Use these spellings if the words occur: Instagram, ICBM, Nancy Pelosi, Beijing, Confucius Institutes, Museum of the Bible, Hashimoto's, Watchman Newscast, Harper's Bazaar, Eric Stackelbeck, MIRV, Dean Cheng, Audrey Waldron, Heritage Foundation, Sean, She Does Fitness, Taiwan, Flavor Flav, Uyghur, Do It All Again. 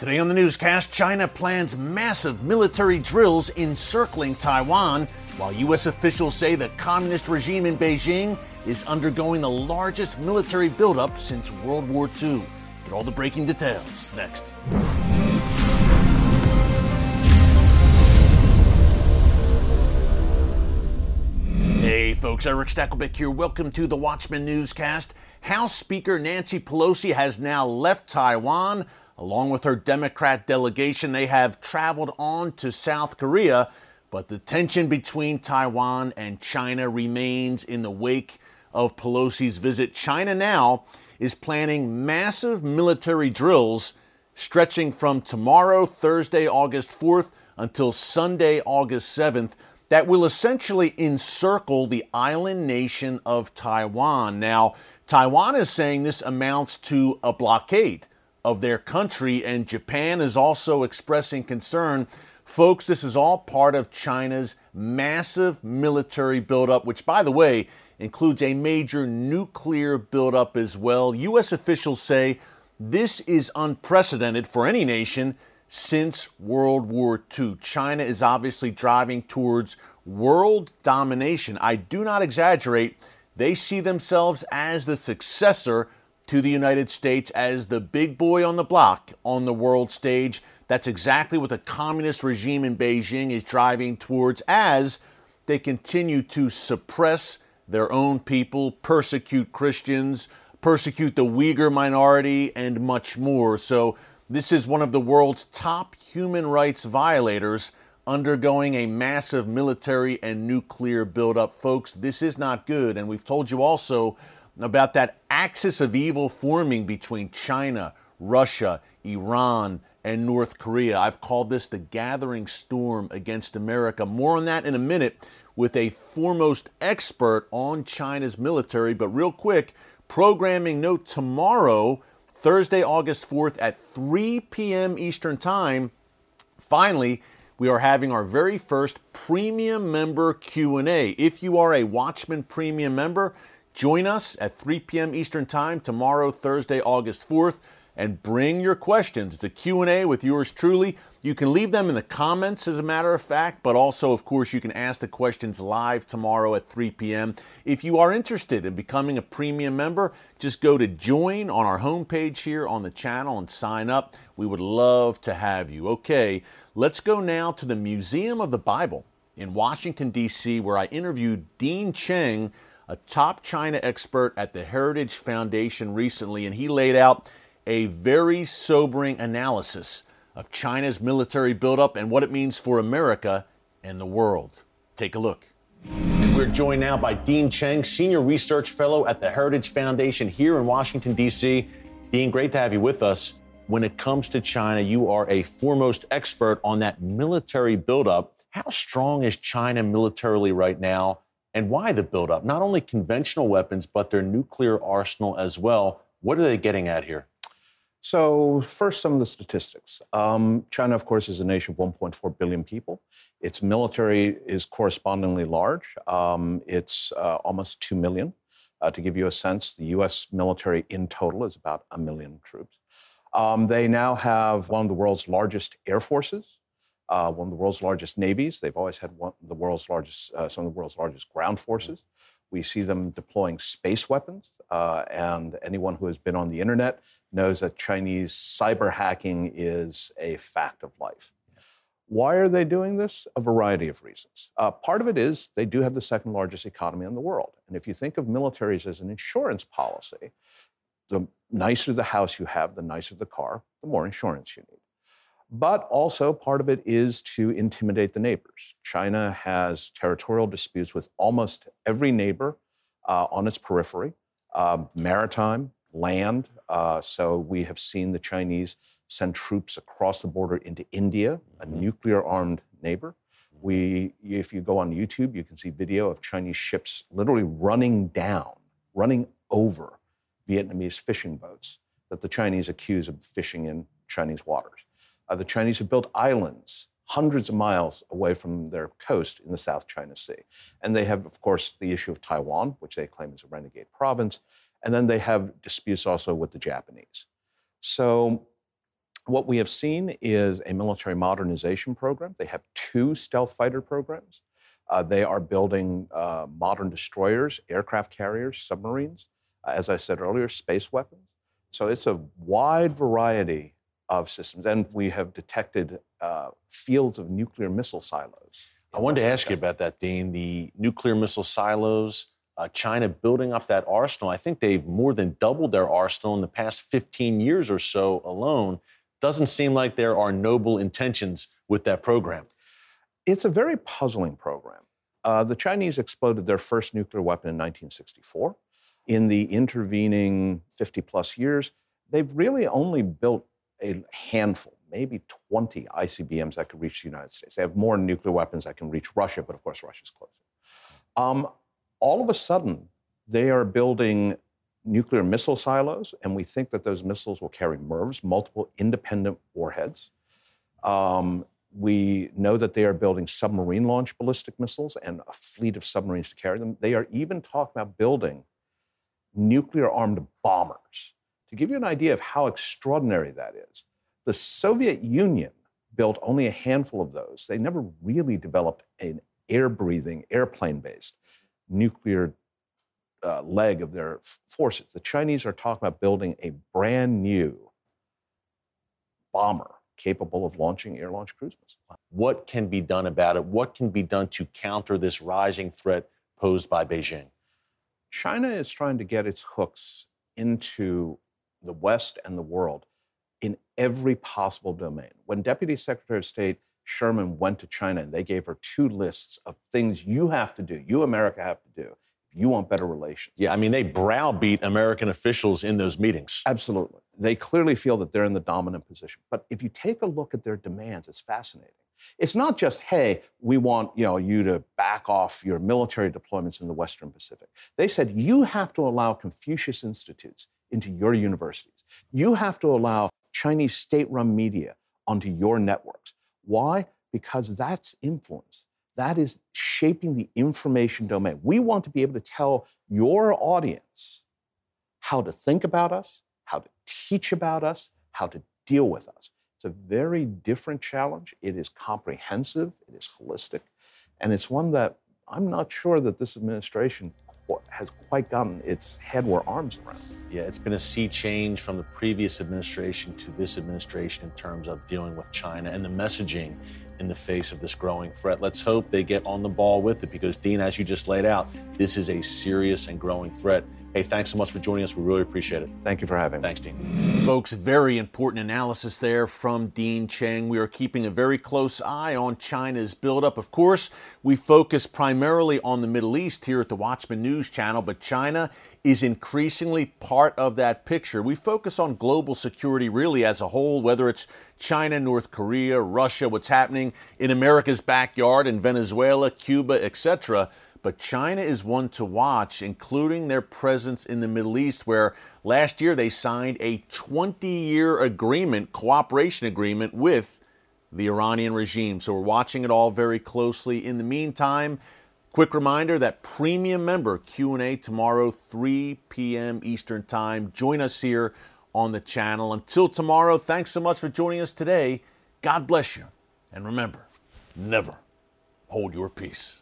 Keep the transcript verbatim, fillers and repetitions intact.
Today on the newscast, China plans massive military drills encircling Taiwan, while U S officials say the communist regime in Beijing is undergoing the largest military buildup since World War Two. Get all the breaking details next. Hey folks, Eric Stackelbeck here. Welcome to the Watchman Newscast. House Speaker Nancy Pelosi has now left Taiwan. Along with her Democrat delegation, they have traveled on to South Korea, but the tension between Taiwan and China remains in the wake of Pelosi's visit. China now is planning massive military drills stretching from tomorrow, Thursday, August fourth, until Sunday, August seventh, that will essentially encircle the island nation of Taiwan. Now, Taiwan is saying this amounts to a blockade of their country, and Japan is also expressing concern. Folks, this is all part of China's massive military buildup, which, by the way, includes a major nuclear buildup as well. U S officials say this is unprecedented for any nation since World War Two. China is obviously driving towards world domination. I do not exaggerate. They see themselves as the successor to the United States, as the big boy on the block on the world stage. That's exactly what the communist regime in Beijing is driving towards as they continue to suppress their own people, persecute Christians, persecute the Uyghur minority, and much more. So this is one of the world's top human rights violators undergoing a massive military and nuclear buildup. Folks, this is not good, and we've told you also about that axis of evil forming between China, Russia, Iran, and North Korea. I've called this the gathering storm against America. More on that in a minute with a foremost expert on China's military. But real quick, programming note, tomorrow, Thursday, August fourth at three p.m. Eastern Time, finally, we are having our very first premium member Q and A. If you are a Watchman premium member, join us at three p.m. Eastern Time tomorrow, Thursday, August fourth, and bring your questions. The Q and A with yours truly. You can leave them in the comments, as a matter of fact, but also, of course, you can ask the questions live tomorrow at three p.m. If you are interested in becoming a premium member, just go to join on our homepage here on the channel and sign up. We would love to have you. Okay, let's go now to the Museum of the Bible in Washington, D C, where I interviewed Dean Cheng, a top China expert at the Heritage Foundation recently, and he laid out a very sobering analysis of China's military buildup and what it means for America and the world. Take a look. We're joined now by Dean Cheng, Senior Research Fellow at the Heritage Foundation here in Washington, D C. Dean, great to have you with us. When it comes to China, you are a foremost expert on that military buildup. How strong is China militarily right now? And why the buildup? Not only conventional weapons, but their nuclear arsenal as well. What are they getting at here? So first, some of the statistics. Um, China, of course, is a nation of one point four billion people. Its military is correspondingly large. Um, it's uh, almost two million. Uh, to give you a sense, the U S military in total is about a million troops. Um, they now have one of the world's largest air forces. Uh, one of the world's largest navies. They've always had one, the world's largest, uh, some of the world's largest ground forces. We see them deploying space weapons, uh, and anyone who has been on the internet knows that Chinese cyber hacking is a fact of life. Why are they doing this? A variety of reasons. Uh, part of it is they do have the second largest economy in the world. And if you think of militaries as an insurance policy, the nicer the house you have, the nicer the car, the more insurance you need. But also part of it is to intimidate the neighbors. China has territorial disputes with almost every neighbor uh, on its periphery, uh, maritime, land. Uh, so we have seen the Chinese send troops across the border into India, a nuclear-armed neighbor. We, if you go on YouTube, you can see video of Chinese ships literally running down, running over Vietnamese fishing boats that the Chinese accuse of fishing in Chinese waters. Uh, the Chinese have built islands hundreds of miles away from their coast in the South China Sea. And they have, of course, the issue of Taiwan, which they claim is a renegade province. And then they have disputes also with the Japanese. So What we have seen is a military modernization program. They have two stealth fighter programs. Uh, they are building uh, modern destroyers, aircraft carriers, submarines, uh, as I said earlier, space weapons. So it's a wide variety of systems. And we have detected uh, fields of nuclear missile silos. I wanted to ask you about that, Dean, the nuclear missile silos, uh, China building up that arsenal. I think they've more than doubled their arsenal in the past fifteen years or so alone. Doesn't seem like there are noble intentions with that program. It's a very puzzling program. Uh, the Chinese exploded their first nuclear weapon in nineteen sixty-four. In the intervening fifty plus years, they've really only built a handful, maybe twenty I C B Ms that could reach the United States. They have more nuclear weapons that can reach Russia, but of course Russia's closer. Um, all of a sudden, they are building nuclear missile silos, and we think that those missiles will carry M I R Vs, multiple independent warheads. Um, we know that they are building submarine-launched ballistic missiles and a fleet of submarines to carry them. They are even talking about building nuclear-armed bombers. To give you an idea of how extraordinary that is, the Soviet Union built only a handful of those. They never really developed an air-breathing, airplane-based nuclear uh, leg of their forces. The Chinese are talking about building a brand-new bomber capable of launching air-launched cruise missiles. What can be done about it? What can be done to counter this rising threat posed by Beijing? China is trying to get its hooks into the West and the world in every possible domain. When Deputy Secretary of State Sherman went to China, and they gave her two lists of things you have to do, you, America, have to do, if you want better relations. Yeah, I mean, they browbeat American officials in those meetings. Absolutely. They clearly feel that they're in the dominant position. But if you take a look at their demands, it's fascinating. It's not just, hey, we want, you know, you to back off your military deployments in the Western Pacific. They said, you have to allow Confucius Institutes into your universities. You have to allow Chinese state-run media onto your networks. Why? Because that's influence. That is shaping the information domain. We want to be able to tell your audience how to think about us, how to teach about us, how to deal with us. It's a very different challenge. It is comprehensive, it is holistic, and it's one that I'm not sure that this administration has quite gotten its head or arms around. Yeah, it's been a sea change from the previous administration to this administration in terms of dealing with China and the messaging in the face of this growing threat. Let's hope they get on the ball with it because, Dean, as you just laid out, this is a serious and growing threat. Hey, thanks so much for joining us. We really appreciate it. Thank you for having me. Thanks, Dean. Folks, very important analysis there from Dean Cheng. We are keeping a very close eye on China's buildup. Of course, we focus primarily on the Middle East here at the Watchman News Channel, but China is increasingly part of that picture. We focus on global security really as a whole, whether it's China, North Korea, Russia, what's happening in America's backyard, in Venezuela, Cuba, et cetera, but China is one to watch, including their presence in the Middle East, where last year they signed a twenty-year agreement, cooperation agreement with the Iranian regime. So we're watching it all very closely. In the meantime, quick reminder that premium member Q and A tomorrow, three p m Eastern Time. Join us here on the channel. Until tomorrow, thanks so much for joining us today. God bless you. And remember, never hold your peace.